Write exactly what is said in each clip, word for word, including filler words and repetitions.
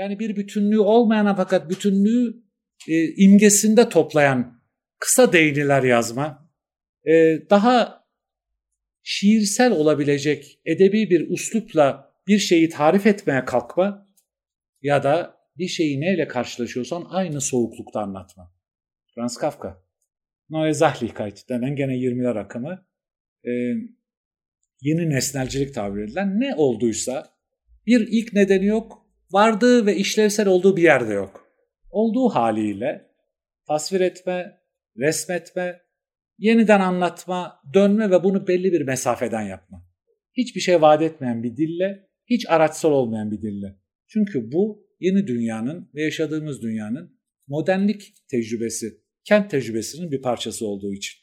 Yani bir bütünlüğü olmayan fakat bütünlüğü e, imgesinde toplayan kısa değiniler yazma, e, daha şiirsel olabilecek edebi bir üslupla bir şeyi tarif etmeye kalkma ya da bir şeyi neyle karşılaşıyorsan aynı soğuklukta anlatma. Franz Kafka. Neue Sachlichkeit denen gene yirmiler akımı. E, yeni nesnelcilik tabir edilen ne olduysa bir ilk nedeni yok, vardığı ve işlevsel olduğu bir yerde yok. Olduğu haliyle tasvir etme, resmetme, yeniden anlatma, dönme ve bunu belli bir mesafeden yapma. Hiçbir şey vaat etmeyen bir dille, hiç araçsal olmayan bir dille. Çünkü bu yeni dünyanın ve yaşadığımız dünyanın modernlik tecrübesi, kent tecrübesinin bir parçası olduğu için.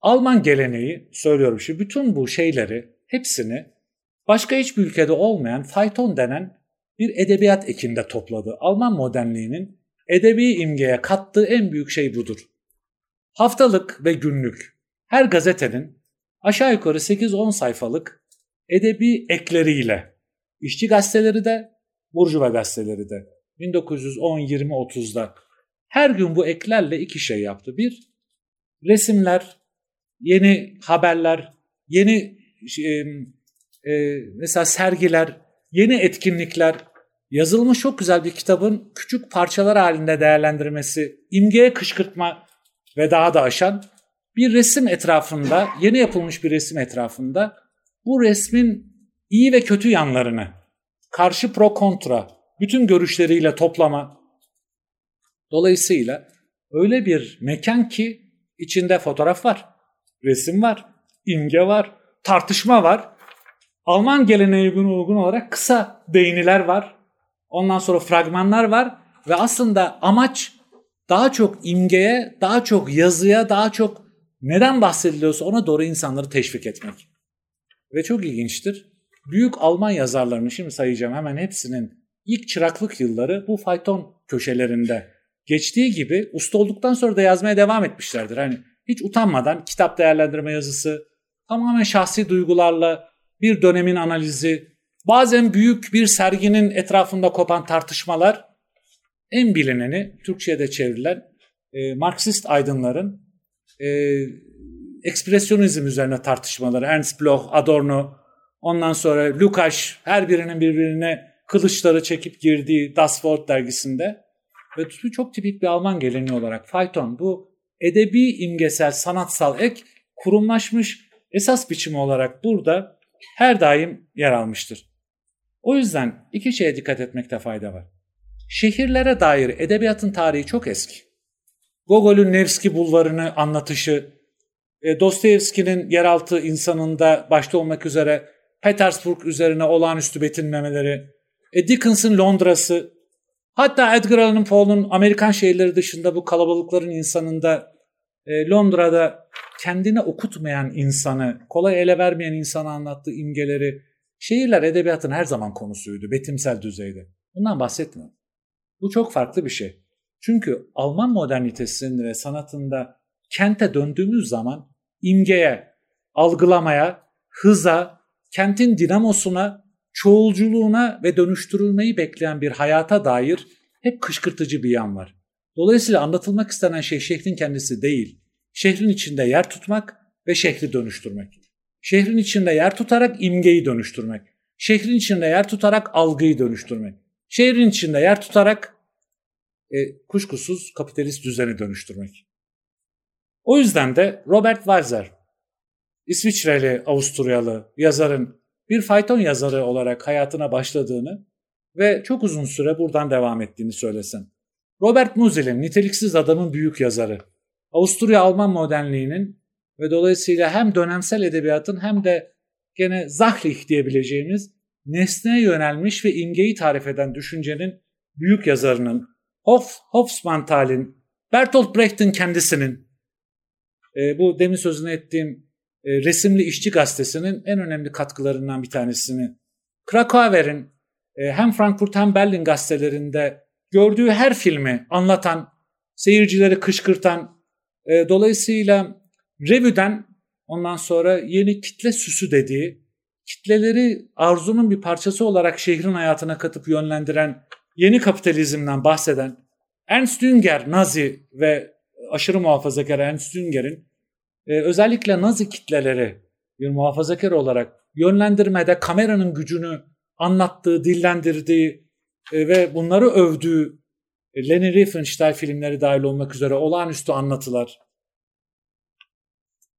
Alman geleneği, söylüyorum şimdi, bütün bu şeyleri, hepsini başka hiçbir ülkede olmayan fayton denen bir edebiyat ekinde topladı. Alman modernliğinin edebi imgeye kattığı en büyük şey budur. Haftalık ve günlük her gazetenin aşağı yukarı sekiz on sayfalık edebi ekleriyle, işçi gazeteleri de, burjuva gazeteleri de bin dokuz yüz on, yirmi, otuzda her gün bu eklerle iki şey yaptı. Bir, resimler, yeni haberler, yeni e, e, mesela sergiler, yeni etkinlikler, yazılmış çok güzel bir kitabın küçük parçalar halinde değerlendirmesi, imgeye kışkırtma ve daha da aşan bir resim etrafında, yeni yapılmış bir resim etrafında bu resmin iyi ve kötü yanlarını, karşı pro kontra, bütün görüşleriyle toplama. Dolayısıyla öyle bir mekan ki içinde fotoğraf var, resim var, imge var, tartışma var. Alman geleneğine uygun olarak kısa değiniler var. Ondan sonra fragmanlar var. Ve aslında amaç daha çok imgeye, daha çok yazıya, daha çok neden bahsediliyorsa ona doğru insanları teşvik etmek. Ve çok ilginçtir. Büyük Alman yazarlarını şimdi sayacağım hemen hepsinin ilk çıraklık yılları bu fayton köşelerinde geçtiği gibi usta olduktan sonra da yazmaya devam etmişlerdir. Hani hiç utanmadan kitap değerlendirme yazısı, tamamen şahsi duygularla bir dönemin analizi, bazen büyük bir serginin etrafında kopan tartışmalar, en bilineni Türkçe'ye çevrilen e, Marksist aydınların e, ekspresyonizm üzerine tartışmaları, Ernst Bloch, Adorno, ondan sonra Lukács, her birinin birbirine kılıçları çekip girdiği Das Wort dergisinde ve çok tipik bir Alman geleneği olarak fayton, bu edebi imgesel sanatsal ek kurumlaşmış esas biçimi olarak burada her daim yer almıştır. O yüzden iki şeye dikkat etmekte fayda var. Şehirlere dair edebiyatın tarihi çok eski. Gogol'ün Nevski bulvarını anlatışı, Dostoyevski'nin yeraltı insanında başta olmak üzere Petersburg üzerine olağanüstü betimlemeleri, Dickens'in Londra'sı, hatta Edgar Allan Poe'nun Amerikan şehirleri dışında bu kalabalıkların insanında Londra'da kendine okutmayan insanı, kolay ele vermeyen insana anlattığı imgeleri, şehirler edebiyatın her zaman konusuydu, betimsel düzeyde. Bundan bahsetmiyorum. Bu çok farklı bir şey. Çünkü Alman modernitesinin ve sanatında kente döndüğümüz zaman imgeye, algılamaya, hıza, kentin dinamosuna, çoğulculuğuna ve dönüştürülmeyi bekleyen bir hayata dair hep kışkırtıcı bir yan var. Dolayısıyla anlatılmak istenen şey şehrin kendisi değil, şehrin içinde yer tutmak ve şehri dönüştürmek. Şehrin içinde yer tutarak imgeyi dönüştürmek. Şehrin içinde yer tutarak algıyı dönüştürmek. Şehrin içinde yer tutarak e, kuşkusuz kapitalist düzeni dönüştürmek. O yüzden de Robert Walser, İsviçreli, Avusturyalı yazarın bir fayton yazarı olarak hayatına başladığını ve çok uzun süre buradan devam ettiğini söylesin. Robert Musil'in Niteliksiz Adamın Büyük Yazarı, Avusturya-Alman modernliğinin ve dolayısıyla hem dönemsel edebiyatın hem de gene zahlich diyebileceğimiz nesneye yönelmiş ve imgeyi tarif eden düşüncenin büyük yazarının, Hof, Hofmannsthal'in, Bertolt Brecht'in kendisinin, e, bu demin sözünü ettiğim e, resimli işçi gazetesinin en önemli katkılarından bir tanesini, Krakauer'in e, hem Frankfurt hem Berlin gazetelerinde gördüğü her filmi anlatan, seyircileri kışkırtan, e, dolayısıyla revüden ondan sonra yeni kitle süsü dediği, kitleleri arzunun bir parçası olarak şehrin hayatına katıp yönlendiren yeni kapitalizmden bahseden Ernst Jünger, Nazi ve aşırı muhafazakar Ernst Jünger'in e, özellikle Nazi kitleleri bir muhafazakar olarak yönlendirmede kameranın gücünü anlattığı, dillendirdiği e, ve bunları övdüğü e, Leni Riefenstahl filmleri dahil olmak üzere olağanüstü anlatılar.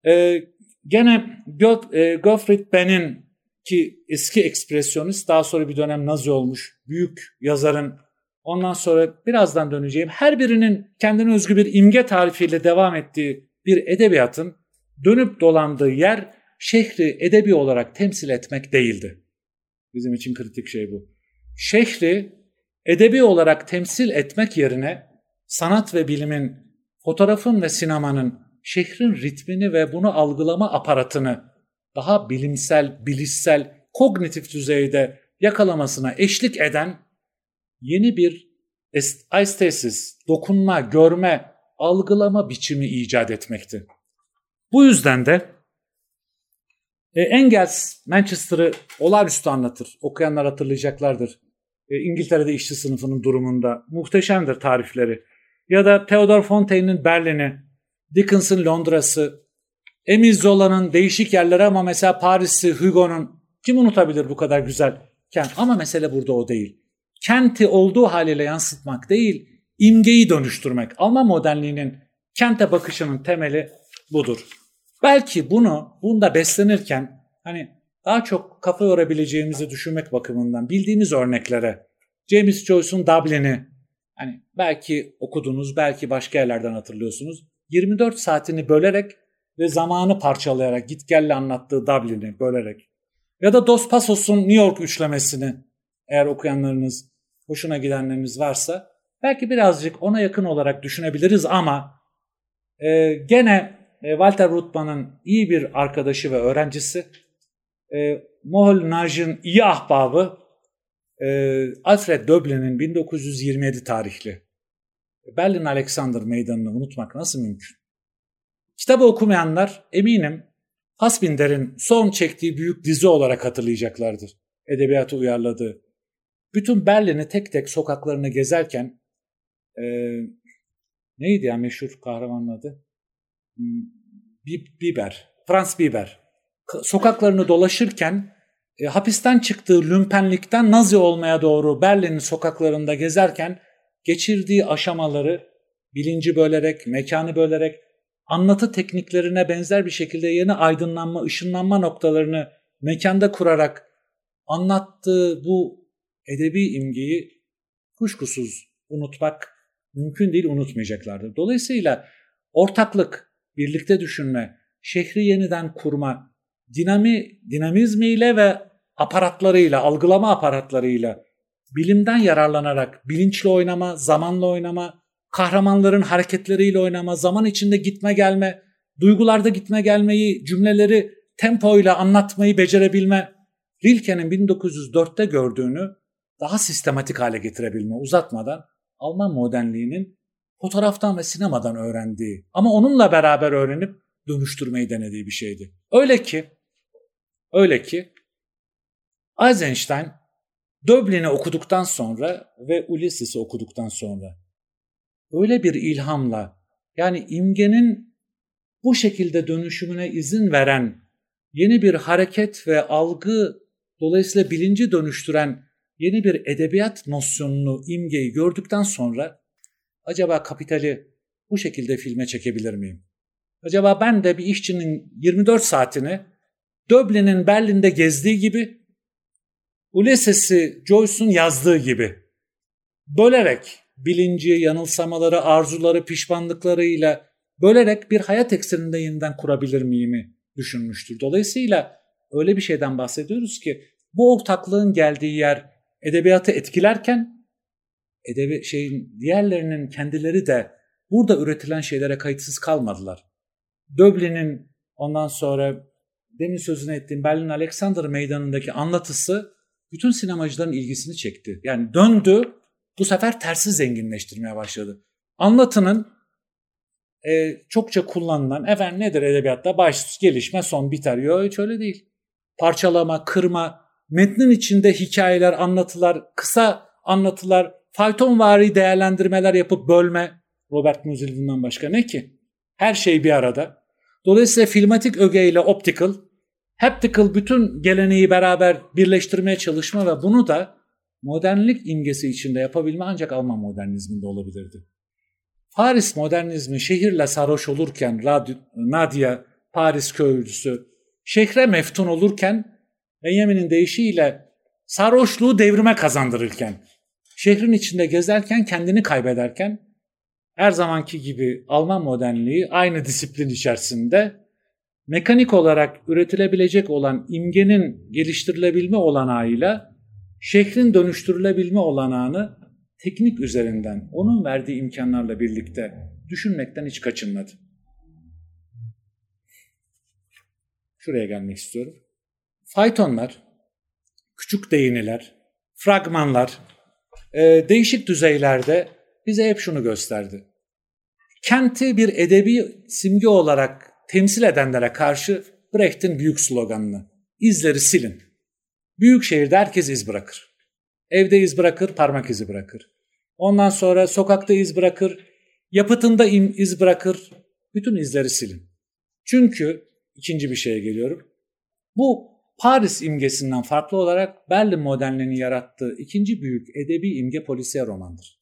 E, gene Go- e, Gottfried Benn'in, ki eski ekspresyonist, daha sonra bir dönem Nazi olmuş büyük yazarın, ondan sonra birazdan döneceğim, her birinin kendine özgü bir imge tarifiyle devam ettiği bir edebiyatın dönüp dolandığı yer şehri edebi olarak temsil etmek değildi. Bizim için kritik şey bu. Şehri edebi olarak temsil etmek yerine sanat ve bilimin, fotoğrafın ve sinemanın şehrin ritmini ve bunu algılama aparatını daha bilimsel, bilişsel, kognitif düzeyde yakalamasına eşlik eden yeni bir aistesis, dokunma, görme, algılama biçimi icat etmekti. Bu yüzden de e, Engels Manchester'ı olağanüstü anlatır. Okuyanlar hatırlayacaklardır. E, İngiltere'de işçi sınıfının durumunda muhteşemdir tarifleri. Ya da Theodor Fontane'in Berlin'i, Dickens'in Londra'sı, Emile Zola'nın değişik yerleri ama mesela Paris'i, Hugo'nun, kim unutabilir bu kadar güzel kent? Ama mesele burada o değil. Kenti olduğu haliyle yansıtmak değil, imgeyi dönüştürmek. Alman modernliğinin kente bakışının temeli budur. Belki bunu, bunda beslenirken hani daha çok kafa yorabileceğimizi düşünmek bakımından bildiğimiz örneklere, James Joyce'un Dublin'i, hani belki okudunuz, belki başka yerlerden hatırlıyorsunuz, yirmi dört saatini bölerek ve zamanı parçalayarak, gitgelle anlattığı Dublin'i bölerek, ya da Dos Passos'un New York üçlemesini, eğer okuyanlarınız, hoşuna gidenleriniz varsa belki birazcık ona yakın olarak düşünebiliriz. Ama e, gene e, Walter Ruttmann'ın iyi bir arkadaşı ve öğrencisi, e, Moholy-Nagy'nin iyi ahbabı e, Alfred Döblin'in bin dokuz yüz yirmi yedi tarihli Berlin Alexander Meydanı'nı unutmak nasıl mümkün? Kitabı okumayanlar eminim Fassbinder'in son çektiği büyük dizi olarak hatırlayacaklardır, edebiyata uyarladığı. Bütün Berlin'i tek tek sokaklarını gezerken e, neydi ya meşhur kahramanın adı? Bieber, Franz Bieber. Sokaklarını dolaşırken e, hapisten çıktığı lümpenlikten Nazi olmaya doğru Berlin'in sokaklarında gezerken geçirdiği aşamaları bilinci bölerek, mekanı bölerek, anlatı tekniklerine benzer bir şekilde yeni aydınlanma, ışınlanma noktalarını mekanda kurarak anlattığı bu edebi imgeyi kuşkusuz unutmak mümkün değil, unutmayacaklardır. Dolayısıyla ortaklık, birlikte düşünme, şehri yeniden kurma, dinami, dinamizmiyle ve aparatlarıyla, algılama aparatlarıyla, bilimden yararlanarak bilinçle oynama, zamanla oynama, kahramanların hareketleriyle oynama, zaman içinde gitme gelme, duygularda gitme gelmeyi, cümleleri tempoyla anlatmayı becerebilme, Rilke'nin bin dokuz yüz dörtte gördüğünü daha sistematik hale getirebilme, uzatmadan Alman modernliğinin fotoğraftan ve sinemadan öğrendiği ama onunla beraber öğrenip dönüştürmeyi denediği bir şeydi. Öyle ki, öyle ki Eisenstein Döblin'i okuduktan sonra ve Ulysses'i okuduktan sonra öyle bir ilhamla, yani imgenin bu şekilde dönüşümüne izin veren yeni bir hareket ve algı, dolayısıyla bilinci dönüştüren yeni bir edebiyat nosyonunu, imgeyi gördükten sonra acaba kapitali bu şekilde filme çekebilir miyim? Acaba ben de bir işçinin yirmi dört saatini Döblin'in Berlin'de gezdiği gibi, Ulysses'i Joyce'un yazdığı gibi bölerek, bilinci, yanılsamaları, arzuları, pişmanlıklarıyla bölerek bir hayat ekseninde yeniden kurabilir miyim? Düşünmüştür. Dolayısıyla öyle bir şeyden bahsediyoruz ki bu ortaklığın geldiği yer edebiyatı etkilerken edebi şeyin diğerlerinin kendileri de burada üretilen şeylere kayıtsız kalmadılar. Döblin'in ondan sonra demin sözünü ettiğim Berlin Alexander Meydanı'ndaki anlatısı bütün sinemacıların ilgisini çekti. Yani döndü, bu sefer tersi zenginleştirmeye başladı. Anlatının Ee, çokça kullanılan, efendim nedir edebiyatta? Baş, gelişme, son, biter. Yok, hiç öyle değil. Parçalama, kırma, metnin içinde hikayeler, anlatılar, kısa anlatılar, faytonvari değerlendirmeler yapıp bölme Robert Musil'den başka ne ki? Her şey bir arada. Dolayısıyla filmatik ögeyle optical, haptical bütün geleneği beraber birleştirmeye çalışma ve bunu da modernlik imgesi içinde yapabilme ancak Alman modernizminde olabilirdi. Paris modernizmi şehirle sarhoş olurken Nadia Paris köylüsü şehre meftun olurken Benjamin'in deyişiyle sarhoşluğu devrime kazandırırken, şehrin içinde gezerken kendini kaybederken her zamanki gibi Alman modernliği aynı disiplin içerisinde mekanik olarak üretilebilecek olan imgenin geliştirilebilme olanağıyla şehrin dönüştürülebilme olanağını teknik üzerinden onun verdiği imkanlarla birlikte düşünmekten hiç kaçınmadı. Şuraya gelmek istiyorum. Faytonlar, küçük değiniler, fragmanlar değişik düzeylerde bize hep şunu gösterdi. Kenti bir edebi simge olarak temsil edenlere karşı Brecht'in büyük sloganını, izleri silin. Büyük şehirde herkes iz bırakır. Evde iz bırakır, parmak izi bırakır. Ondan sonra sokakta iz bırakır, yapıtında iz bırakır. Bütün izleri silin. Çünkü ikinci bir şeye geliyorum. Bu Paris imgesinden farklı olarak Berlin modernliğini yarattığı ikinci büyük edebi imge polisiye romandır.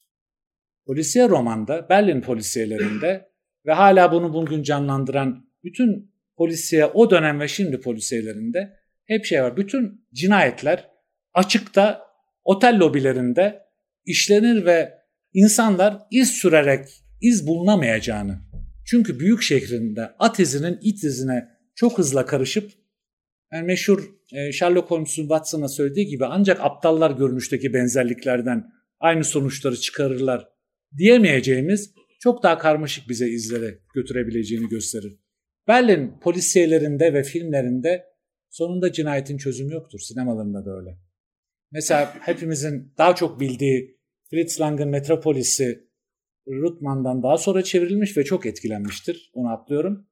Polisiye romanda, Berlin polisiyelerinde ve hala bunu bugün canlandıran bütün polisiye, o dönem ve şimdi polisiyelerinde hep şey var. Bütün cinayetler açıkta, otel lobilerinde işlenir ve insanlar iz sürerek iz bulunamayacağını. Çünkü büyük şehrinde at izinin it izine çok hızla karışıp, yani meşhur Sherlock Holmes'un Watson'a söylediği gibi ancak aptallar görünüşteki benzerliklerden aynı sonuçları çıkarırlar diyemeyeceğimiz çok daha karmaşık bize izlere götürebileceğini gösterir. Berlin polisiyelerinde ve filmlerinde sonunda cinayetin çözümü yoktur. Sinemalarında da öyle. Mesela hepimizin daha çok bildiği Fritz Lang'ın Metropolis'i Ruttmann'dan daha sonra çevrilmiş ve çok etkilenmiştir. Onu atlıyorum.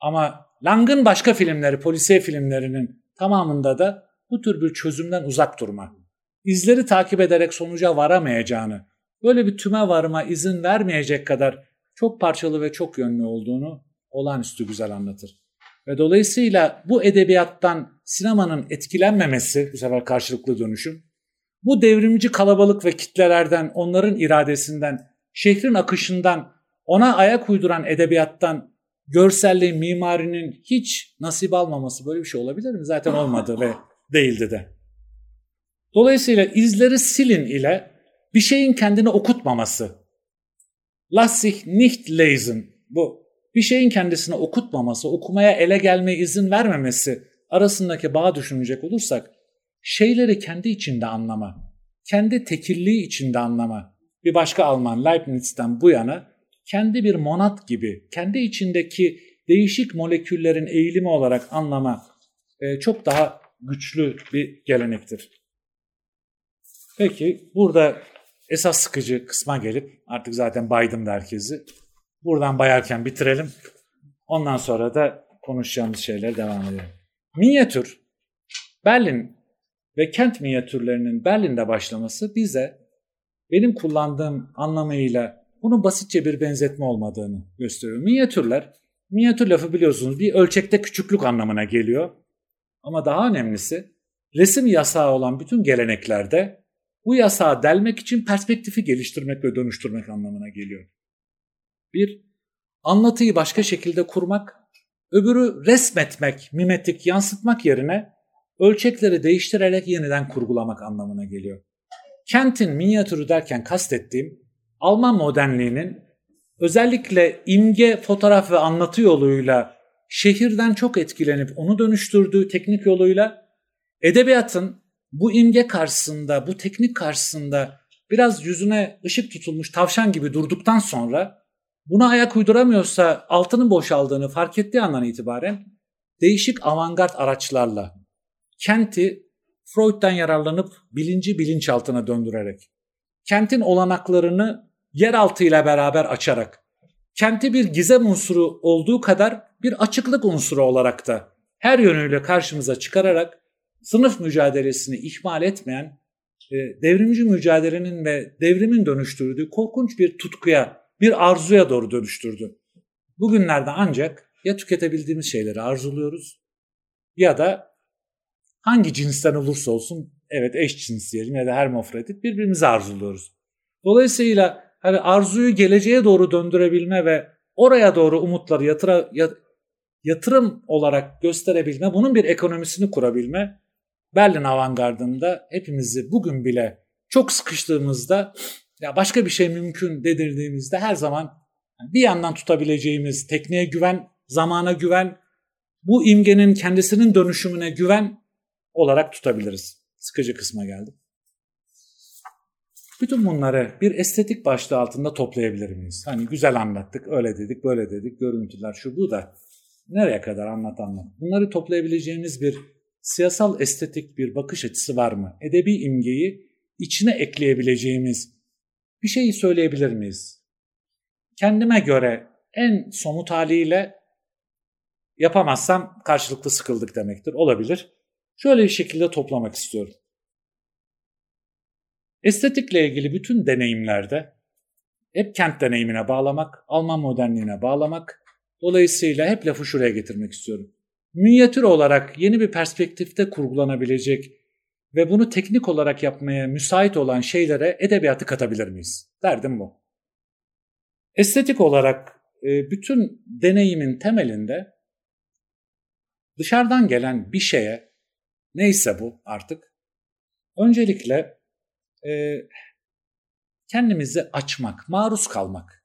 Ama Lang'ın başka filmleri, polisiye filmlerinin tamamında da bu tür bir çözümden uzak durma, izleri takip ederek sonuca varamayacağını, böyle bir tüme varma izin vermeyecek kadar çok parçalı ve çok yönlü olduğunu olağanüstü güzel anlatır. Ve dolayısıyla bu edebiyattan sinemanın etkilenmemesi, bu sefer karşılıklı dönüşüm, bu devrimci kalabalık ve kitlelerden, onların iradesinden, şehrin akışından, ona ayak uyduran edebiyattan, görselliğin, mimarinin hiç nasip almaması böyle bir şey olabilir mi? Zaten olmadı ve değildi de. Dolayısıyla izleri silin ile bir şeyin kendini okutmaması. Lass sich nicht lesen. Bu bir şeyin kendisini okutmaması, okumaya ele gelmeye izin vermemesi arasındaki bağı düşünecek olursak şeyleri kendi içinde anlama, kendi tekilliği içinde anlama. Bir başka Alman Leibniz'den bu yana kendi bir monat gibi, kendi içindeki değişik moleküllerin eğilimi olarak anlama e, çok daha güçlü bir gelenektir. Peki burada esas sıkıcı kısma gelip, artık zaten baydım da herkesi, buradan bayarken bitirelim. Ondan sonra da konuşacağımız şeylere devam edelim. Minyatür, Berlin ve kent minyatürlerinin Berlin'de başlaması bize benim kullandığım anlamıyla bunun basitçe bir benzetme olmadığını gösteriyor. Minyatürler, minyatür lafı biliyorsunuz bir ölçekte küçüklük anlamına geliyor. Ama daha önemlisi resim yasağı olan bütün geleneklerde bu yasağı delmek için perspektifi geliştirmek ve dönüştürmek anlamına geliyor. Bir, anlatıyı başka şekilde kurmak, öbürü resmetmek, mimetik yansıtmak yerine ölçekleri değiştirerek yeniden kurgulamak anlamına geliyor. Kentin minyatürü derken kastettiğim Alman modernliğinin özellikle imge, fotoğraf ve anlatı yoluyla şehirden çok etkilenip onu dönüştürdüğü teknik yoluyla edebiyatın bu imge karşısında, bu teknik karşısında biraz yüzüne ışık tutulmuş tavşan gibi durduktan sonra buna ayak uyduramıyorsa altının boşaldığını fark ettiği andan itibaren değişik avantgard araçlarla kenti Freud'dan yararlanıp bilinci bilinçaltına döndürerek, kentin olanaklarını yeraltıyla beraber açarak, kenti bir gizem unsuru olduğu kadar bir açıklık unsuru olarak da her yönüyle karşımıza çıkararak sınıf mücadelesini ihmal etmeyen devrimci mücadelenin ve devrimin dönüştürdüğü korkunç bir tutkuya, bir arzuya doğru dönüştürdü. Bugünlerde ancak ya tüketebildiğimiz şeyleri arzuluyoruz ya da hangi cinsten olursa olsun, evet eş cins diyelim ya da hermafrodit, birbirimizi arzuluyoruz. Dolayısıyla hani arzuyu geleceğe doğru döndürebilme ve oraya doğru umutları yatıra, yatırım olarak gösterebilme, bunun bir ekonomisini kurabilme, Berlin avantgardında hepimizi bugün bile çok sıkıştığımızda, ya başka bir şey mümkün dedirdiğimizde her zaman bir yandan tutabileceğimiz tekniğe güven, zamana güven, bu imgenin kendisinin dönüşümüne güven olarak tutabiliriz. Sıkıcı kısma geldim. Bütün bunları bir estetik başlığı altında toplayabilir miyiz? Hani güzel anlattık, öyle dedik, böyle dedik, görüntüler şu bu da nereye kadar anlat anlat. Bunları toplayabileceğimiz bir siyasal estetik bir bakış açısı var mı? Edebi imgeyi içine ekleyebileceğimiz bir şeyi söyleyebilir miyiz? Kendime göre en somut haliyle yapamazsam karşılıklı sıkıldık demektir. Olabilir. Şöyle bir şekilde toplamak istiyorum. Estetikle ilgili bütün deneyimlerde hep kent deneyimine bağlamak, Alman modernliğine bağlamak. Dolayısıyla hep lafı şuraya getirmek istiyorum. Minyatür olarak yeni bir perspektifte kurgulanabilecek ve bunu teknik olarak yapmaya müsait olan şeylere edebiyatı katabilir miyiz? Derdim bu. Estetik olarak bütün deneyimin temelinde dışarıdan gelen bir şeye, neyse bu artık, öncelikle kendimizi açmak, maruz kalmak.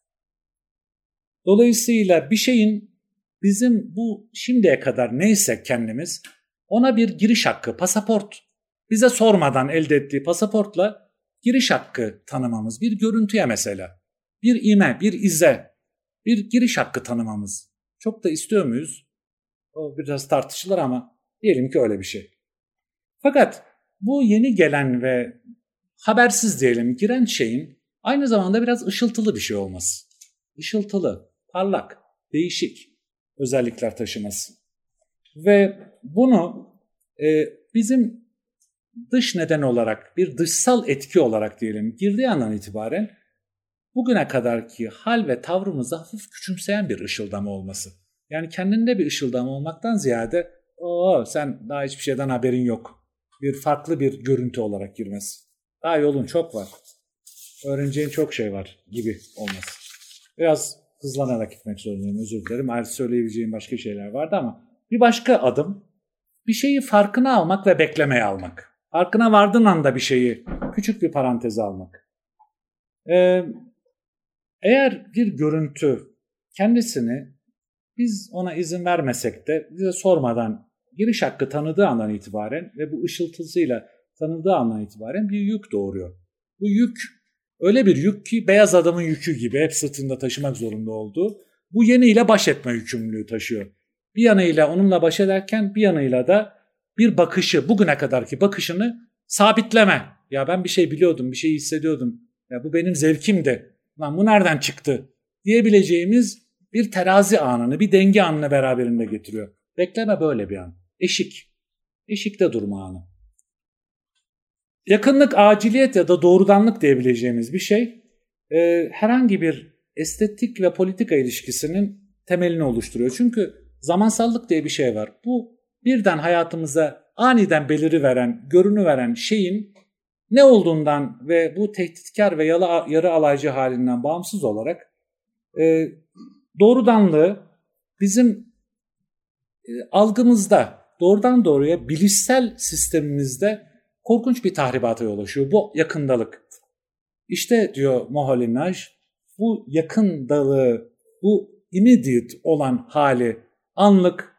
Dolayısıyla bir şeyin bizim bu şimdiye kadar neyse kendimiz, ona bir giriş hakkı, pasaport, bize sormadan elde ettiği pasaportla giriş hakkı tanımamız, bir görüntüye mesela, bir ime, bir ize, bir giriş hakkı tanımamız. Çok da istiyor muyuz? O biraz tartışılır ama diyelim ki öyle bir şey. Fakat bu yeni gelen ve habersiz diyelim giren şeyin aynı zamanda biraz ışıltılı bir şey olması. Işıltılı, parlak, değişik özellikler taşıması. Ve bunu e, bizim dış neden olarak, bir dışsal etki olarak diyelim girdiği andan itibaren bugüne kadarki hal ve tavrımızı hafif küçümseyen bir ışıldama olması. Yani kendinde bir ışıldama olmaktan ziyade "Oo, sen daha hiçbir şeyden haberin yok." bir farklı bir görüntü olarak girmesi. Daha yolun çok var, öğreneceğin çok şey var gibi olması. Biraz hızlanarak gitmek zorundayım, özür dilerim. Ayrıca söyleyebileceğim başka şeyler vardı ama bir başka adım, bir şeyi farkına almak ve beklemeye almak. Farkına vardığın anda bir şeyi küçük bir paranteze almak. Ee, eğer bir görüntü kendisini biz ona izin vermesek de bize sormadan giriş hakkı tanıdığı andan itibaren ve bu ışıltısıyla tanıdığı andan itibaren bir yük doğuruyor. Bu yük öyle bir yük ki beyaz adamın yükü gibi hep sırtında taşımak zorunda olduğu, bu yeniyle baş etme yükümlülüğü taşıyor. Bir yanıyla onunla baş ederken bir yanıyla da bir bakışı, bugüne kadarki bakışını sabitleme. Ya ben bir şey biliyordum, bir şey hissediyordum. Ya bu benim zevkimdi. Lan bu nereden çıktı? Diyebileceğimiz bir terazi anını, bir denge anını beraberinde getiriyor. Bekleme böyle bir an. Eşik. Eşikte durma anı. Yakınlık, aciliyet ya da doğrudanlık diyebileceğimiz bir şey e, herhangi bir estetik ve politika ilişkisinin temelini oluşturuyor. Çünkü zamansallık diye bir şey var. Bu birden hayatımıza aniden beliriveren, görünüveren şeyin ne olduğundan ve bu tehditkar ve yala, yarı alaycı halinden bağımsız olarak e, doğrudanlığı bizim e, algımızda doğrudan doğruya bilişsel sistemimizde korkunç bir tahribata yol açıyor. Bu yakındalık. İşte diyor Moholy-Nagy, bu yakındalığı, bu immediate olan hali, anlık,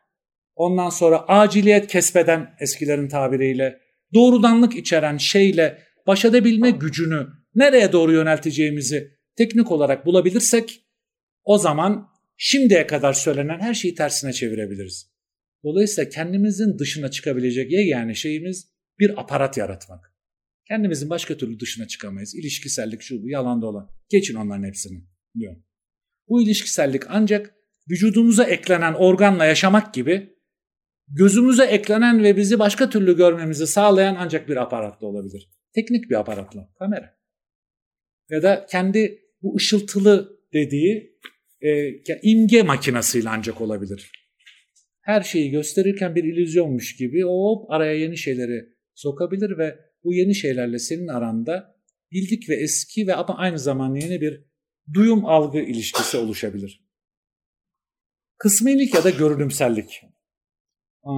ondan sonra aciliyet kesbeden eskilerin tabiriyle, doğrudanlık içeren şeyle baş edebilme gücünü nereye doğru yönelteceğimizi teknik olarak bulabilirsek, o zaman şimdiye kadar söylenen her şeyi tersine çevirebiliriz. Dolayısıyla kendimizin dışına çıkabilecek yegane şeyimiz, bir aparat yaratmak. Kendimizin başka türlü dışına çıkamayız. İlişkisellik şu bu, yalan dolan. Geçin onların hepsini diyor. Bu ilişkisellik ancak vücudumuza eklenen organla yaşamak gibi gözümüze eklenen ve bizi başka türlü görmemizi sağlayan ancak bir aparatla olabilir. teknik bir aparatla, kamera. Ya da kendi bu ışıltılı dediği e, imge makinesiyle ancak olabilir. Her şeyi gösterirken bir illüzyonmuş gibi hop araya yeni şeyleri sokabilir ve bu yeni şeylerle senin aranda bildik ve eski ve ama aynı zamanda yeni bir duyum algı ilişkisi oluşabilir. Kısmilik ya da görünümsellik. Ee,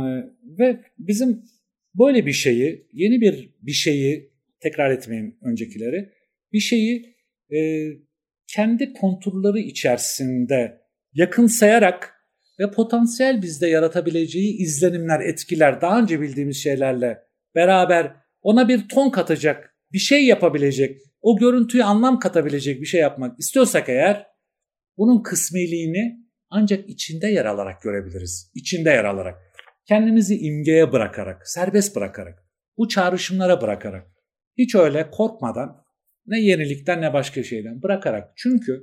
ve bizim böyle bir şeyi, yeni bir bir şeyi, tekrar etmeyin öncekileri, bir şeyi e, kendi konturları içerisinde yakınsayarak ve potansiyel bizde yaratabileceği izlenimler, etkiler, daha önce bildiğimiz şeylerle beraber ona bir ton katacak, bir şey yapabilecek, o görüntüye anlam katabilecek bir şey yapmak istiyorsak eğer, bunun kısmiliğini ancak içinde yer alarak görebiliriz. İçinde yer alarak. Kendimizi imgeye bırakarak, serbest bırakarak, bu çağrışımlara bırakarak, hiç öyle korkmadan, ne yenilikten ne başka şeyden bırakarak. Çünkü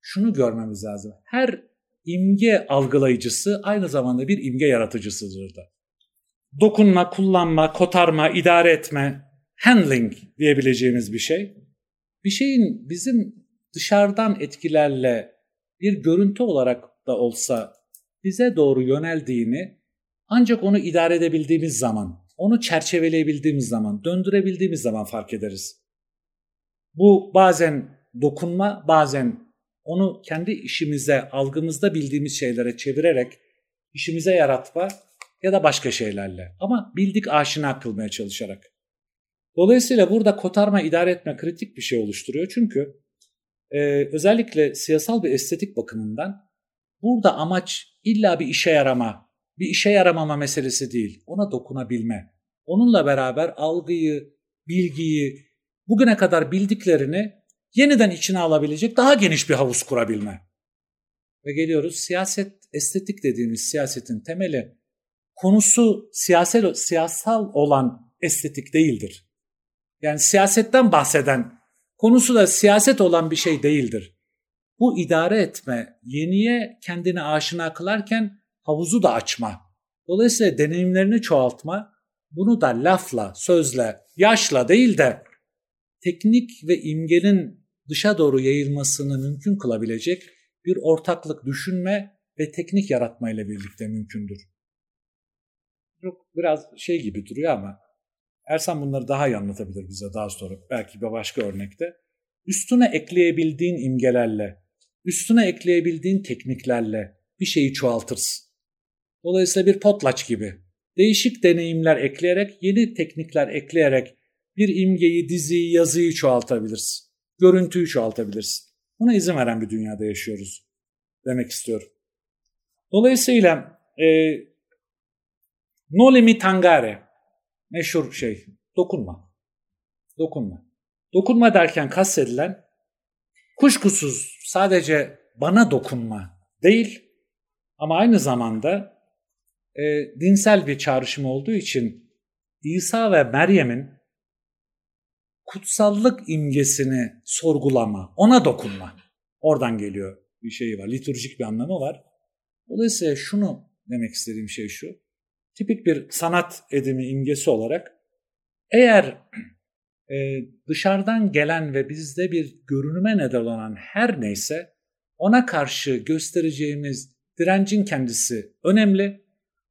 şunu görmemiz lazım. Her imge algılayıcısı aynı zamanda bir imge yaratıcısıdır da. Dokunma, kullanma, kotarma, idare etme, handling diyebileceğimiz bir şey. Bir şeyin bizim dışarıdan etkilerle bir görüntü olarak da olsa bize doğru yöneldiğini ancak onu idare edebildiğimiz zaman, onu çerçeveleyebildiğimiz zaman, döndürebildiğimiz zaman fark ederiz. Bu bazen dokunma, bazen onu kendi işimize, algımızda bildiğimiz şeylere çevirerek işimize yaratma ya da başka şeylerle. Ama bildik aşina kılmaya çalışarak. Dolayısıyla burada kotarma, idare etme kritik bir şey oluşturuyor. Çünkü e, özellikle siyasal bir estetik bakımından burada amaç illa bir işe yarama, bir işe yaramama meselesi değil. Ona dokunabilme. Onunla beraber algıyı, bilgiyi, bugüne kadar bildiklerini yeniden içine alabilecek daha geniş bir havuz kurabilme. Ve geliyoruz siyaset, estetik dediğimiz siyasetin temeli konusu siyasal, siyasal olan estetik değildir. Yani siyasetten bahseden, konusu da siyaset olan bir şey değildir. Bu idare etme, yeniye kendini aşina kılarken havuzu da açma. Dolayısıyla deneyimlerini çoğaltma, bunu da lafla, sözle, yaşla değil de teknik ve imgenin dışa doğru yayılmasını mümkün kılabilecek bir ortaklık düşünme ve teknik yaratmayla birlikte mümkündür. Çok biraz şey gibi duruyor ama Ersan bunları daha iyi anlatabilir bize daha sonra, belki bir başka örnekte. Üstüne ekleyebildiğin imgelerle, üstüne ekleyebildiğin tekniklerle bir şeyi çoğaltırsın. Dolayısıyla bir potlaç gibi değişik deneyimler ekleyerek, yeni teknikler ekleyerek bir imgeyi, diziyi, yazıyı çoğaltabilirsin. Görüntüyü çoğaltabilirsin. Buna izin veren bir dünyada yaşıyoruz demek istiyorum. Dolayısıyla e, no limit hangare, meşhur şey, dokunma. Dokunma. Dokunma derken kastedilen kuşkusuz sadece bana dokunma değil ama aynı zamanda e, dinsel bir çağrışım olduğu için İsa ve Meryem'in kutsallık imgesini sorgulama, ona dokunma. Oradan geliyor bir şeyi var, litürjik bir anlamı var. Dolayısıyla şunu demek istediğim şey şu, tipik bir sanat edimi imgesi olarak eğer e, dışarıdan gelen ve bizde bir görünüme neden olan her neyse ona karşı göstereceğimiz direncin kendisi önemli.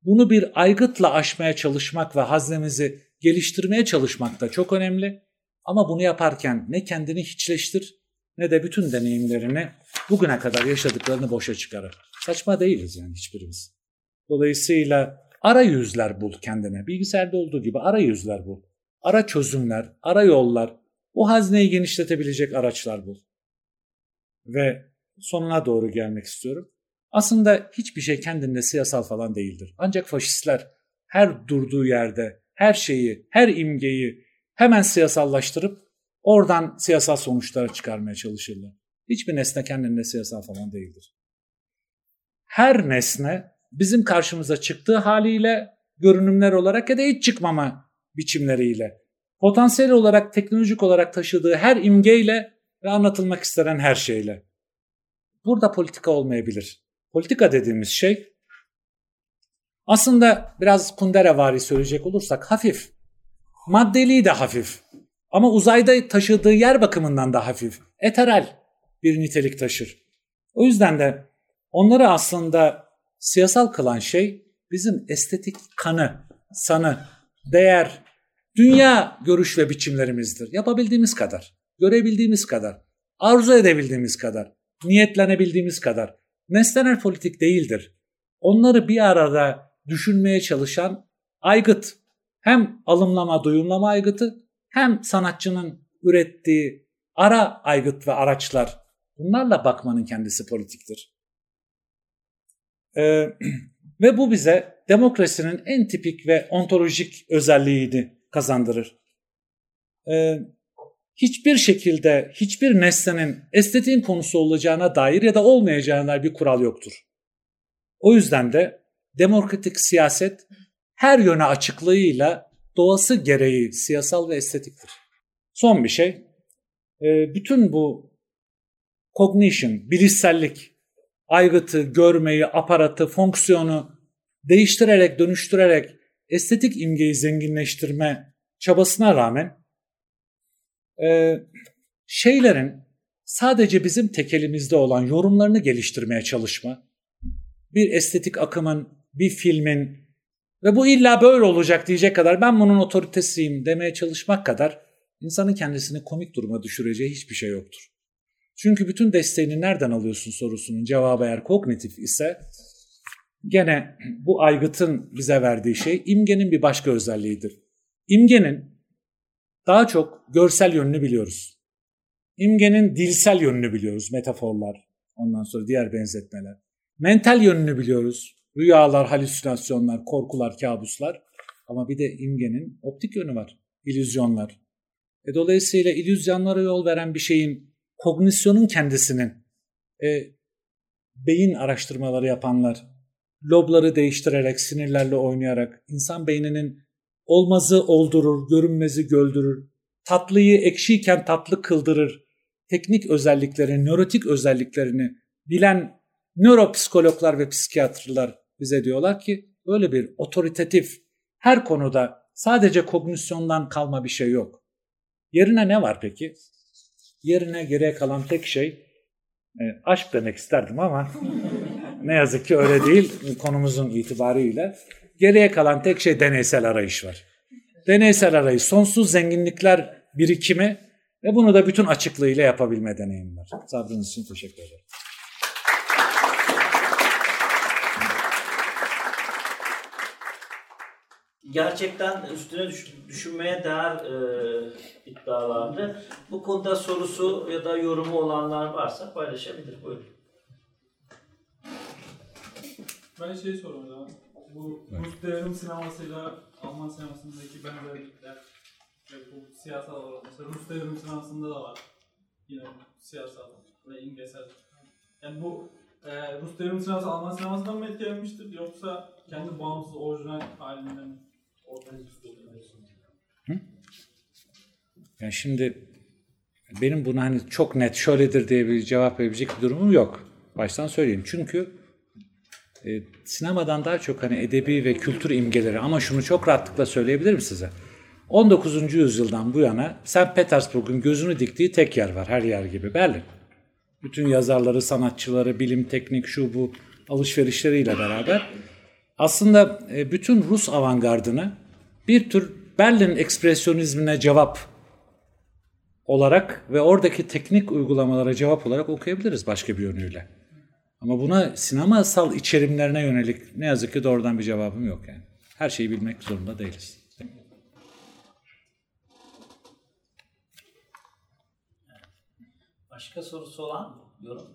Bunu bir aygıtla aşmaya çalışmak ve haznemizi geliştirmeye çalışmak da çok önemli. Ama bunu yaparken ne kendini hiçleştir ne de bütün deneyimlerini, bugüne kadar yaşadıklarını boşa çıkarır. Saçma değiliz yani hiçbirimiz. Dolayısıyla arayüzler bul kendine. Bilgisayarda olduğu gibi arayüzler bul. Ara çözümler, ara yollar, bu hazneyi genişletebilecek araçlar bul. Ve sonuna doğru gelmek istiyorum. Aslında hiçbir şey kendinde siyasal falan değildir. Ancak faşistler her durduğu yerde her şeyi, her imgeyi hemen siyasallaştırıp oradan siyasal sonuçlara çıkarmaya çalışırlar. Hiçbir nesne kendinde siyasal falan değildir. Her nesne bizim karşımıza çıktığı haliyle, görünümler olarak ya da hiç çıkmama biçimleriyle, potansiyel olarak, teknolojik olarak taşıdığı her imgeyle ve anlatılmak istenen her şeyle. Burada politika olmayabilir. Politika dediğimiz şey aslında biraz Kunderavari söyleyecek olursak hafif. Maddeliği de hafif. Ama uzayda taşıdığı yer bakımından da hafif, eteral bir nitelik taşır. O yüzden de onları aslında siyasal kılan şey bizim estetik kanı, sanı, değer, dünya görüş ve biçimlerimizdir. Yapabildiğimiz kadar, görebildiğimiz kadar, arzu edebildiğimiz kadar, niyetlenebildiğimiz kadar. Nesnel politik değildir. Onları bir arada düşünmeye çalışan aygıt, hem alımlama, duyumlama aygıtı, hem sanatçının ürettiği ara aygıt ve araçlar, bunlarla bakmanın kendisi politiktir. Ee, ve bu bize demokrasinin en tipik ve ontolojik özelliğini kazandırır. Ee, hiçbir şekilde hiçbir nesnenin estetiğin konusu olacağına dair ya da olmayacağına dair bir kural yoktur. O yüzden de demokratik siyaset her yöne açıklığıyla doğası gereği siyasal ve estetiktir. Son bir şey, bütün bu cognition, bilişsellik, aygıtı, görmeyi, aparatı, fonksiyonu değiştirerek, dönüştürerek estetik imgeyi zenginleştirme çabasına rağmen şeylerin sadece bizim tekelimizde olan yorumlarını geliştirmeye çalışma, bir estetik akımın, bir filmin, ve bu illa böyle olacak diyecek kadar ben bunun otoritesiyim demeye çalışmak kadar insanın kendisini komik duruma düşüreceği hiçbir şey yoktur. Çünkü bütün desteğini nereden alıyorsun sorusunun cevabı eğer kognitif ise gene bu aygıtın bize verdiği şey imgenin bir başka özelliğidir. İmgenin daha çok görsel yönünü biliyoruz. İmgenin dilsel yönünü biliyoruz, metaforlar, ondan sonra diğer benzetmeler. Mental yönünü biliyoruz. Rüyalar, halüsinasyonlar, korkular, kabuslar, ama bir de imgenin optik yönü var, illüzyonlar. E dolayısıyla illüzyonlara yol veren bir şeyin, kognisyonun kendisinin, e, beyin araştırmaları yapanlar, lobları değiştirerek, sinirlerle oynayarak, insan beyninin olmazı oldurur, görünmezi göldürür, tatlıyı ekşiyken tatlı kıldırır, teknik özelliklerini, nörotik özelliklerini bilen nöropsikologlar ve psikiyatrlar bize diyorlar ki böyle bir otoritatif, her konuda sadece kognisyondan kalma bir şey yok. Yerine ne var peki? Yerine geriye kalan tek şey, e, aşk demek isterdim ama ne yazık ki öyle değil konumuzun itibariyle. Geriye kalan tek şey deneysel arayış var. Deneysel arayış, sonsuz zenginlikler birikimi ve bunu da bütün açıklığıyla yapabilme deneyimler. Sabrınız için teşekkür ederim. Gerçekten üstüne düş- düşünmeye değer e, iddialardı. Bu konuda sorusu ya da yorumu olanlar varsa paylaşabilir. Buyurun. Ben şey sorayım da, bu Rus devrim sinemasıyla Alman sinemasındaki benzerlikler ve bu siyasal olarak, mesela Rus devrim sinemasında da var yine siyasal ve imgesel. Yani bu e, Rus devrim sineması Alman sinemasından mı etkilenmiştir yoksa kendi bağımsız orijinal halinden mi? Yani şimdi benim buna hani çok net şöyledir diye bir cevap verebilecek bir durumum yok. Baştan söyleyeyim. Çünkü e, sinemadan daha çok hani edebi ve kültür imgeleri, ama şunu çok rahatlıkla söyleyebilirim size. on dokuzuncu yüzyıldan bu yana Sankt Petersburg'un gözünü diktiği tek yer var, her yer gibi Berlin. Bütün yazarları, sanatçıları, bilim, teknik, şu bu alışverişleriyle beraber aslında e, bütün Rus avantgardını bir tür Berlin ekspresyonizmine cevap olarak ve oradaki teknik uygulamalara cevap olarak okuyabiliriz başka bir yönüyle. Ama buna sinemasal içerimlerine yönelik ne yazık ki doğrudan bir cevabım yok yani. Her şeyi bilmek zorunda değiliz. Başka sorusu olan yorum?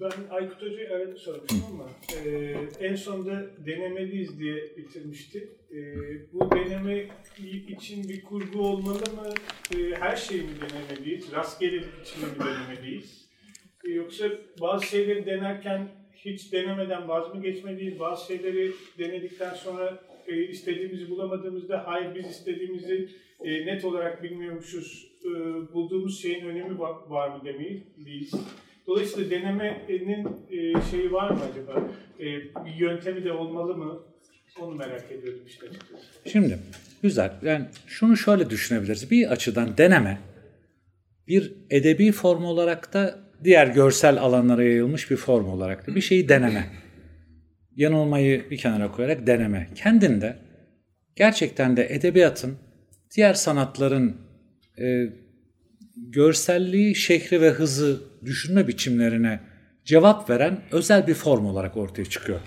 Ben Aykut Hoca'ya evet sormuştum ama e, en sonunda denemeliyiz diye bitirmişti. E, bu deneme için bir kurgu olmalı mı? E, her şeyi mi denemeliyiz? Rastgelelik için mi denemeliyiz? E, yoksa bazı şeyleri denerken hiç denemeden vaz mı geçmeliyiz? Bazı şeyleri denedikten sonra e, istediğimizi bulamadığımızda hayır biz istediğimizi e, net olarak bilmiyormuşuz, e, bulduğumuz şeyin önemi var, var mı demeliyiz? Dolayısıyla denemenin şeyi var mı acaba? Bir yöntemi de olmalı mı? Onu merak ediyordum işte. Şimdi güzel. Yani şunu şöyle düşünebiliriz. Bir açıdan deneme bir edebi form olarak da diğer görsel alanlara yayılmış bir form olarak da bir şeyi deneme. Yanılmayı bir kenara koyarak deneme. Kendinde gerçekten de edebiyatın diğer sanatların e, görselliği, şekli ve hızı düşünme biçimlerine cevap veren özel bir form olarak ortaya çıkıyor.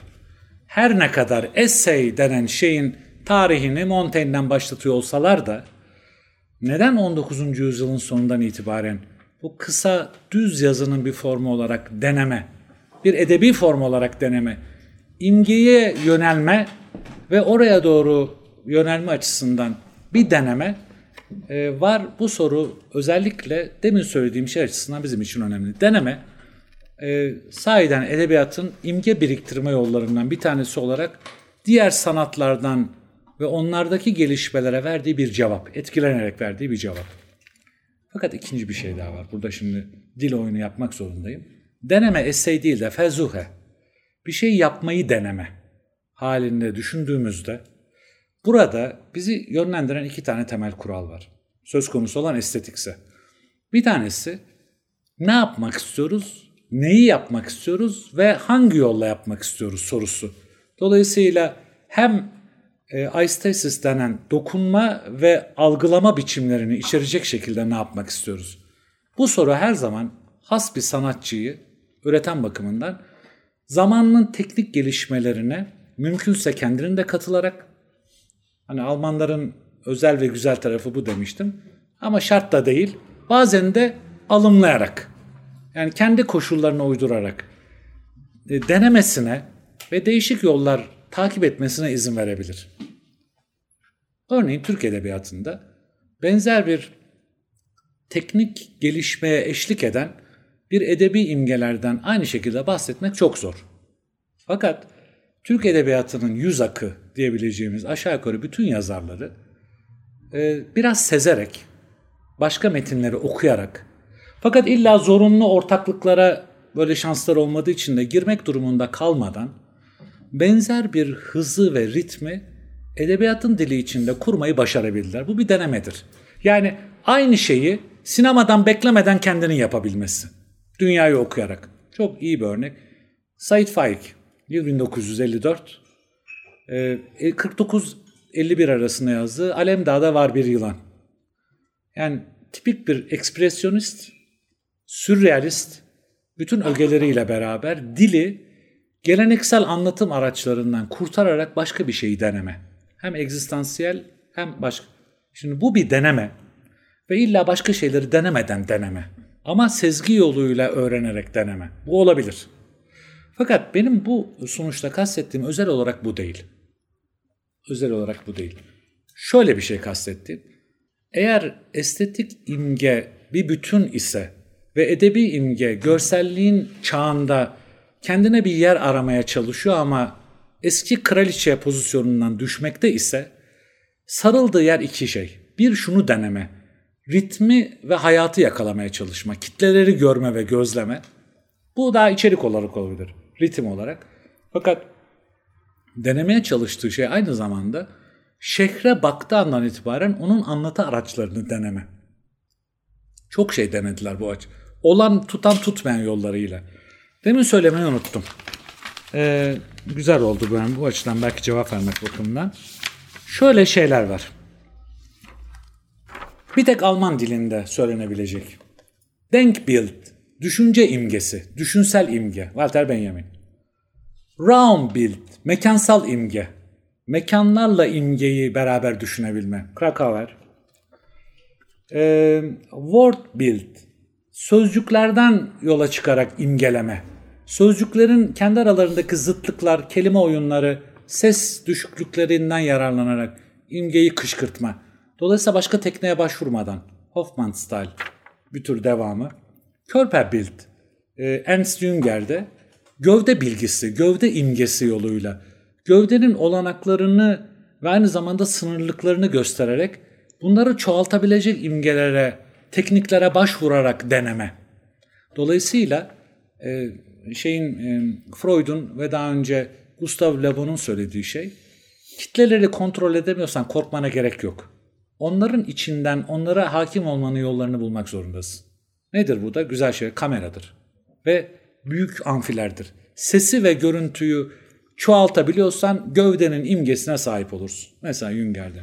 Her ne kadar essay denen şeyin tarihini Montaigne'den başlatıyor olsalar da neden on dokuzuncu yüzyılın sonundan itibaren bu kısa düz yazının bir formu olarak deneme, bir edebi form olarak deneme, imgeye yönelme ve oraya doğru yönelme açısından bir deneme e, var. Bu soru özellikle demin söylediğim şey açısından bizim için önemli. Deneme e, sahiden edebiyatın imge biriktirme yollarından bir tanesi olarak diğer sanatlardan ve onlardaki gelişmelere verdiği bir cevap, etkilenerek verdiği bir cevap. Fakat ikinci bir şey daha var. Burada şimdi dil oyunu yapmak zorundayım. Deneme essay değil de fezuhe, bir şey yapmayı deneme halinde düşündüğümüzde burada bizi yönlendiren iki tane temel kural var. Söz konusu olan estetikse. Bir tanesi ne yapmak istiyoruz, neyi yapmak istiyoruz ve hangi yolla yapmak istiyoruz sorusu. Dolayısıyla hem e, aistesis denen dokunma ve algılama biçimlerini içerecek şekilde ne yapmak istiyoruz? Bu soru her zaman has bir sanatçıyı üreten bakımından zamanının teknik gelişmelerine mümkünse kendini de katılarak, hani Almanların özel ve güzel tarafı bu demiştim ama şart da değil, bazen de alımlayarak, yani kendi koşullarına uydurarak e, denemesine ve değişik yollar takip etmesine izin verebilir. Örneğin Türk edebiyatında benzer bir teknik gelişmeye eşlik eden bir edebi imgelerden aynı şekilde bahsetmek çok zor. Fakat Türk edebiyatının yüz akı diyebileceğimiz aşağı yukarı bütün yazarları biraz sezerek, başka metinleri okuyarak, fakat illa zorunlu ortaklıklara böyle şanslar olmadığı için de girmek durumunda kalmadan benzer bir hızı ve ritmi edebiyatın dili içinde kurmayı başarabildiler. Bu bir denemedir. Yani aynı şeyi sinemadan beklemeden kendini yapabilmesi. Dünyayı okuyarak. Çok iyi bir örnek. Sait Faik, yıl bin dokuz yüz elli dört, kırk dokuz elli bir arasında yazdığı Alemdağ'da Var Bir Yılan. Yani tipik bir ekspresyonist, sürrealist, bütün ögeleriyle beraber dili geleneksel anlatım araçlarından kurtararak başka bir şeyi deneme. Hem egzistansiyel hem başka. Şimdi bu bir deneme ve illa başka şeyleri denemeden deneme. Ama sezgi yoluyla öğrenerek deneme. Bu olabilir. Fakat benim bu sonuçta kastettiğim özel olarak bu değil. Özel olarak bu değil. Şöyle bir şey kastettiğim. Eğer estetik imge bir bütün ise ve edebi imge görselliğin çağında kendine bir yer aramaya çalışıyor ama eski kraliçe pozisyonundan düşmekte ise sarıldığı yer iki şey. Bir, şunu deneme. Ritmi ve hayatı yakalamaya çalışma. Kitleleri görme ve gözleme. Bu daha içerik olarak olabilir. Ritim olarak. Fakat denemeye çalıştığı şey aynı zamanda şehre baktığı andan itibaren onun anlatı araçlarını deneme. Çok şey denediler bu aç. Olan tutan tutmayan yollarıyla. Demin söylemeyi unuttum. Ee, güzel oldu bu, yani bu açıdan belki cevap vermek bakımından. Şöyle şeyler var. Bir tek Alman dilinde söylenebilecek. Denkbild, düşünce imgesi, düşünsel imge, Walter Benjamin. Raumbild, mekansal imge, mekanlarla imgeyi beraber düşünebilme, Krakauer. Ee, Wortbild, sözcüklerden yola çıkarak imgeleme, sözcüklerin kendi aralarındaki zıtlıklar, kelime oyunları, ses düşüklüklerinden yararlanarak imgeyi kışkırtma. Dolayısıyla başka tekneye başvurmadan, Hofmannsthal bir tür devamı. Körperbild, Ernst Jünger'de gövde bilgisi, gövde imgesi yoluyla, gövdenin olanaklarını ve aynı zamanda sınırlılıklarını göstererek bunları çoğaltabilecek imgelere, tekniklere başvurarak deneme. Dolayısıyla şeyin Freud'un ve daha önce Gustav Le Bon'un söylediği şey, kitleleri kontrol edemiyorsan korkmana gerek yok. Onların içinden onlara hakim olmanın yollarını bulmak zorundasın. Nedir bu da? Güzel şey, kameradır. Ve büyük amfilerdir. Sesi ve görüntüyü çoğaltabiliyorsan gövdenin imgesine sahip olursun. Mesela Jünger'de.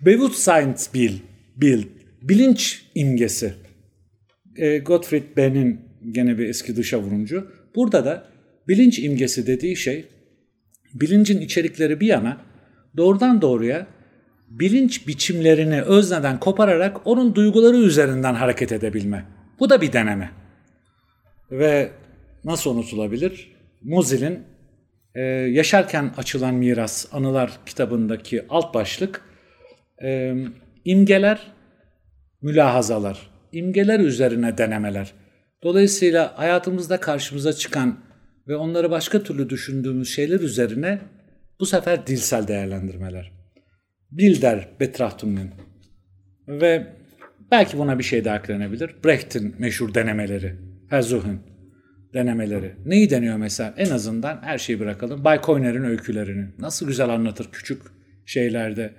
Bewusstseinsbild, bild, bilinç imgesi. E, Gottfried Bern'in gene bir eski dışa vurumcu. Burada da bilinç imgesi dediği şey, bilincin içerikleri bir yana doğrudan doğruya bilinç biçimlerini özneden kopararak onun duyguları üzerinden hareket edebilme. Bu da bir deneme. Ve nasıl unutulabilir? Musil'in e, Yaşarken Açılan Miras Anılar kitabındaki alt başlık e, imgeler, mülahazalar, imgeler üzerine denemeler. Dolayısıyla hayatımızda karşımıza çıkan ve onları başka türlü düşündüğümüz şeyler üzerine bu sefer dilsel değerlendirmeler. Bilder Betrachtungen. Ve belki buna bir şey daha eklenebilir. Brecht'in meşhur denemeleri, Versuchen denemeleri. Neyi deniyor mesela? En azından her şeyi bırakalım. Baykoyner'in öykülerini nasıl güzel anlatır küçük şeylerde.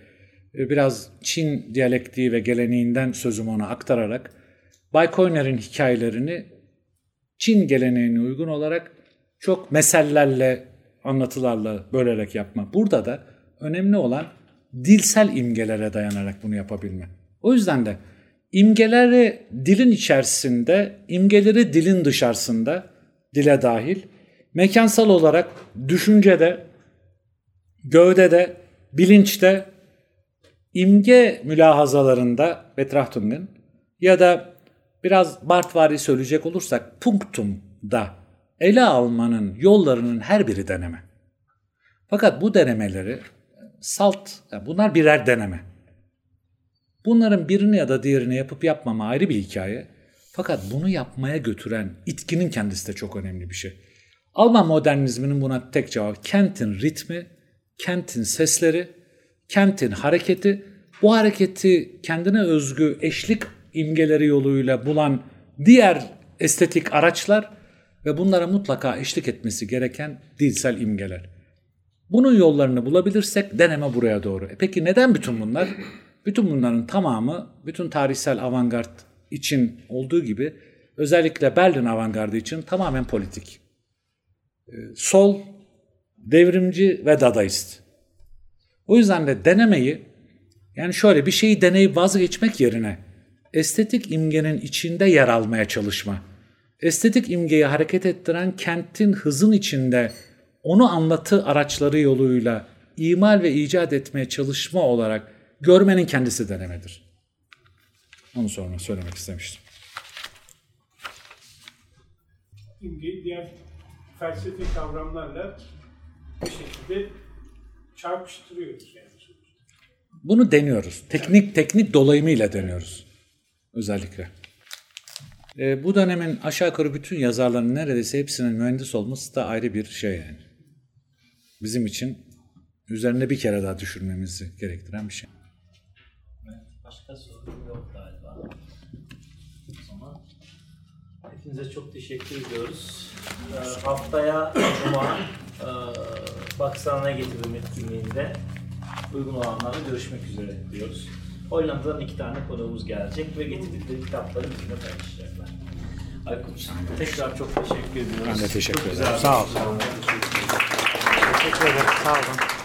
Biraz Çin diyalektiği ve geleneğinden sözüm ona aktararak Baykoyner'in hikayelerini Çin geleneğine uygun olarak çok mesellerle, anlatılarla bölerek yapma. Burada da önemli olan dilsel imgelere dayanarak bunu yapabilme. O yüzden de imgeleri dilin içerisinde, imgeleri dilin dışarısında, dile dahil, mekansal olarak düşüncede, gövdede, bilinçte, imge mülahazalarında Betrachtungen ya da biraz Bartvari söyleyecek olursak punktumda ele almanın yollarının her biri deneme. Fakat bu denemeleri salt, yani bunlar birer deneme. Bunların birini ya da diğerini yapıp yapmama ayrı bir hikaye. Fakat bunu yapmaya götüren itkinin kendisi de çok önemli bir şey. Alman modernizminin buna tek cevabı kentin ritmi, kentin sesleri, kentin hareketi. Bu hareketi kendine özgü eşlik imgeleri yoluyla bulan diğer estetik araçlar ve bunlara mutlaka eşlik etmesi gereken dilsel imgeler. Bunun yollarını bulabilirsek deneme buraya doğru. E peki neden bütün bunlar? Bütün bunların tamamı, bütün tarihsel avantgard için olduğu gibi özellikle Berlin avantgardı için tamamen politik. Sol, devrimci ve dadaist. O yüzden de denemeyi, yani şöyle bir şeyi deneyip vazgeçmek yerine estetik imgenin içinde yer almaya çalışma. Estetik imgeyi hareket ettiren kentin hızın içinde onu anlatı araçları yoluyla imal ve icat etmeye çalışma olarak görmenin kendisi denemedir. Onu sonra söylemek istemiştim. İmgeyi diğer felsefi kavramlarla bir şekilde çarpıştırıyoruz. Yani. Bunu deniyoruz. Teknik teknik dolayımıyla deniyoruz. Özellikle. E, bu dönemin aşağı yukarı bütün yazarların neredeyse hepsinin mühendis olması da ayrı bir şey yani. Bizim için üzerine bir kere daha düşünmemizi gerektiren bir şey. Başka soru yok galiba. O zaman hepinize çok teşekkür ediyoruz. E, haftaya Cuma e, Pakistan'a getirilme etkinliğinde uygun olanlarla görüşmek üzere diyoruz. Hollanda'dan iki tane konuğumuz gelecek ve getirdikleri kitapları bizimle paylaşacaklar. Aykut, tekrar çok teşekkür ediyoruz. Ben de teşekkür ederim. Sağ olun. Teşekkür ederim. Sağ olun.